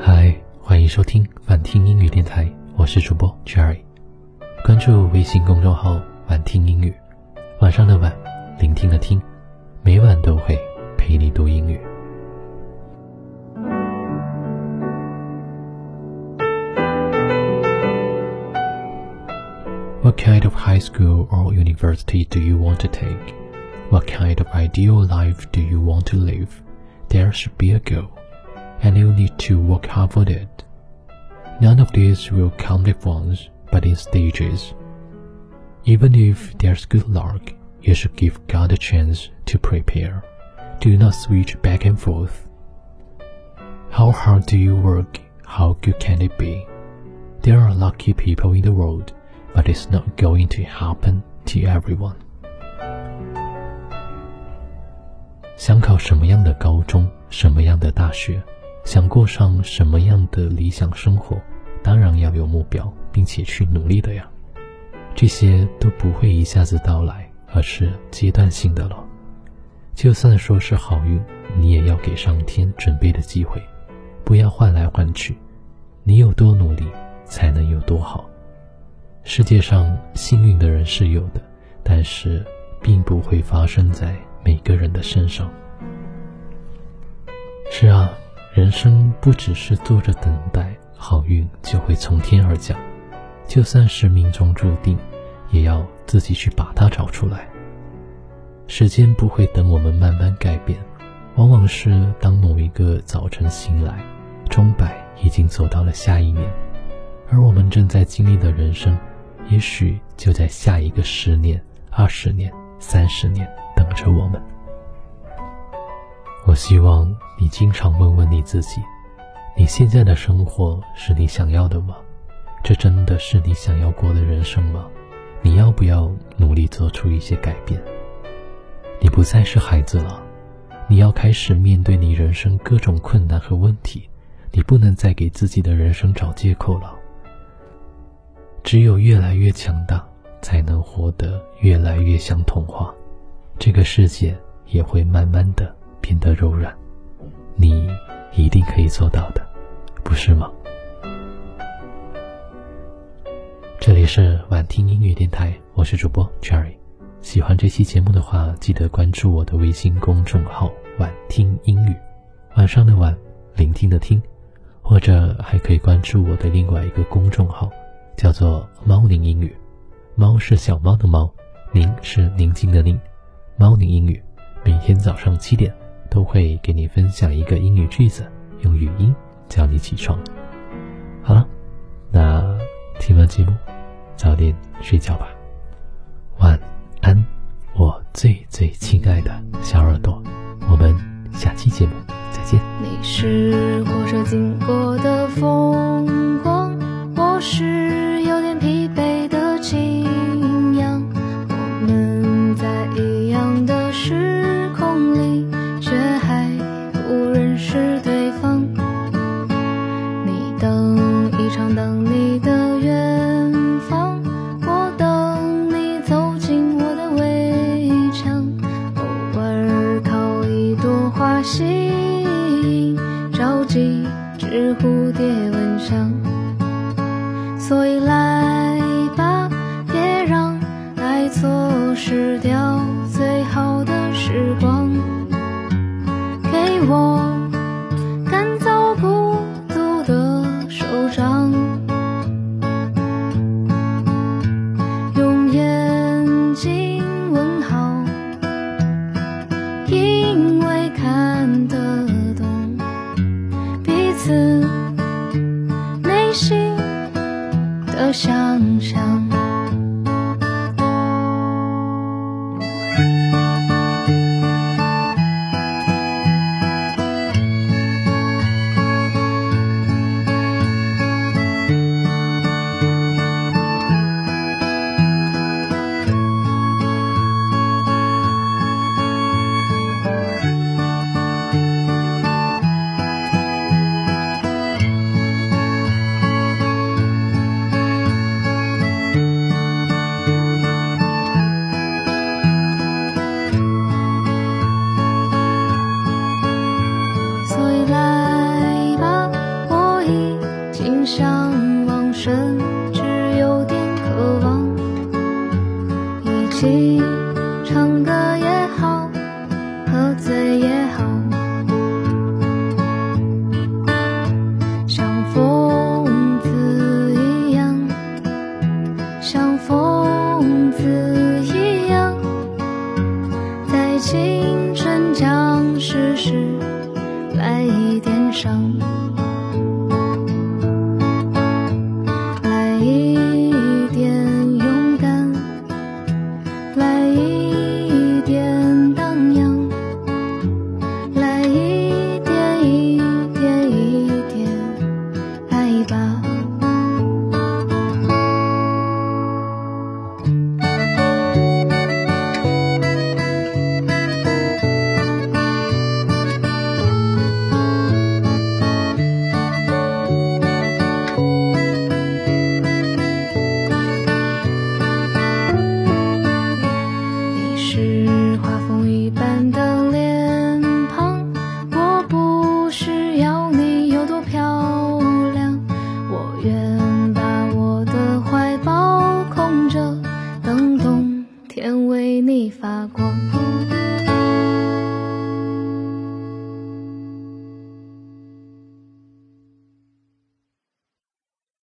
嗨，欢迎收听晚听英语电台，我是主播 Cherry， 关注微信公众号晚听英语，晚上的晚，聆听的听，每晚都会陪你读英语。What kind of high school or university do you want to take? What kind of ideal life do you want to live? There should be a goal, and you need to work hard for it. None of this will come at once, but in stages. Even if there's good luck, you should give God a chance to prepare. Do not switch back and forth. How hard do you work? How good can it be? There are lucky people in the world.But it's not going to happen to everyone. 想考什么样的高中，什么样的大学，想过上什么样的理想生活，当然要有目标，并且去努力的呀。这些都不会一下子到来，而是阶段性的了。就算说是好运，你也要给上天准备的机会，不要换来换去。你有多努力，才能有多好。世界上幸运的人是有的，但是并不会发生在每个人的身上。是啊，人生不只是坐着等待好运就会从天而降，就算是命中注定，也要自己去把它找出来。时间不会等我们慢慢改变，往往是当某一个早晨醒来，钟摆已经走到了下一年，而我们正在经历的人生也许就在下一个10年、20年、30年等着我们。我希望你经常问问你自己，你现在的生活是你想要的吗？这真的是你想要过的人生吗？你要不要努力做出一些改变？你不再是孩子了，你要开始面对你人生各种困难和问题，你不能再给自己的人生找借口了。只有越来越强大，才能活得越来越像童话，这个世界也会慢慢的变得柔软。你一定可以做到的，不是吗？这里是晚听英语电台，我是主播 Cherry。 喜欢这期节目的话，记得关注我的微信公众号晚听英语，晚上的晚，聆听的听，或者还可以关注我的另外一个公众号，叫做猫宁英语，猫是小猫的猫，宁是宁静的宁，猫宁英语，每天早上7点都会给你分享一个英语句子，用语音教你起床。好了，那听完节目，早点睡觉吧，晚安，我最最亲爱的小耳朵，我们下期节目再见。你是火车经过的风光，我是。心着急，织蝴蝶纹香，所以来吧，别让爱错失掉最好的时光。给我干燥孤独的手掌，用眼睛问好，因为看看得懂彼此内心的想象。起，唱歌也好，喝醉也好，像疯子一样，像疯子一样，在青春将逝时来一点伤。为你发光。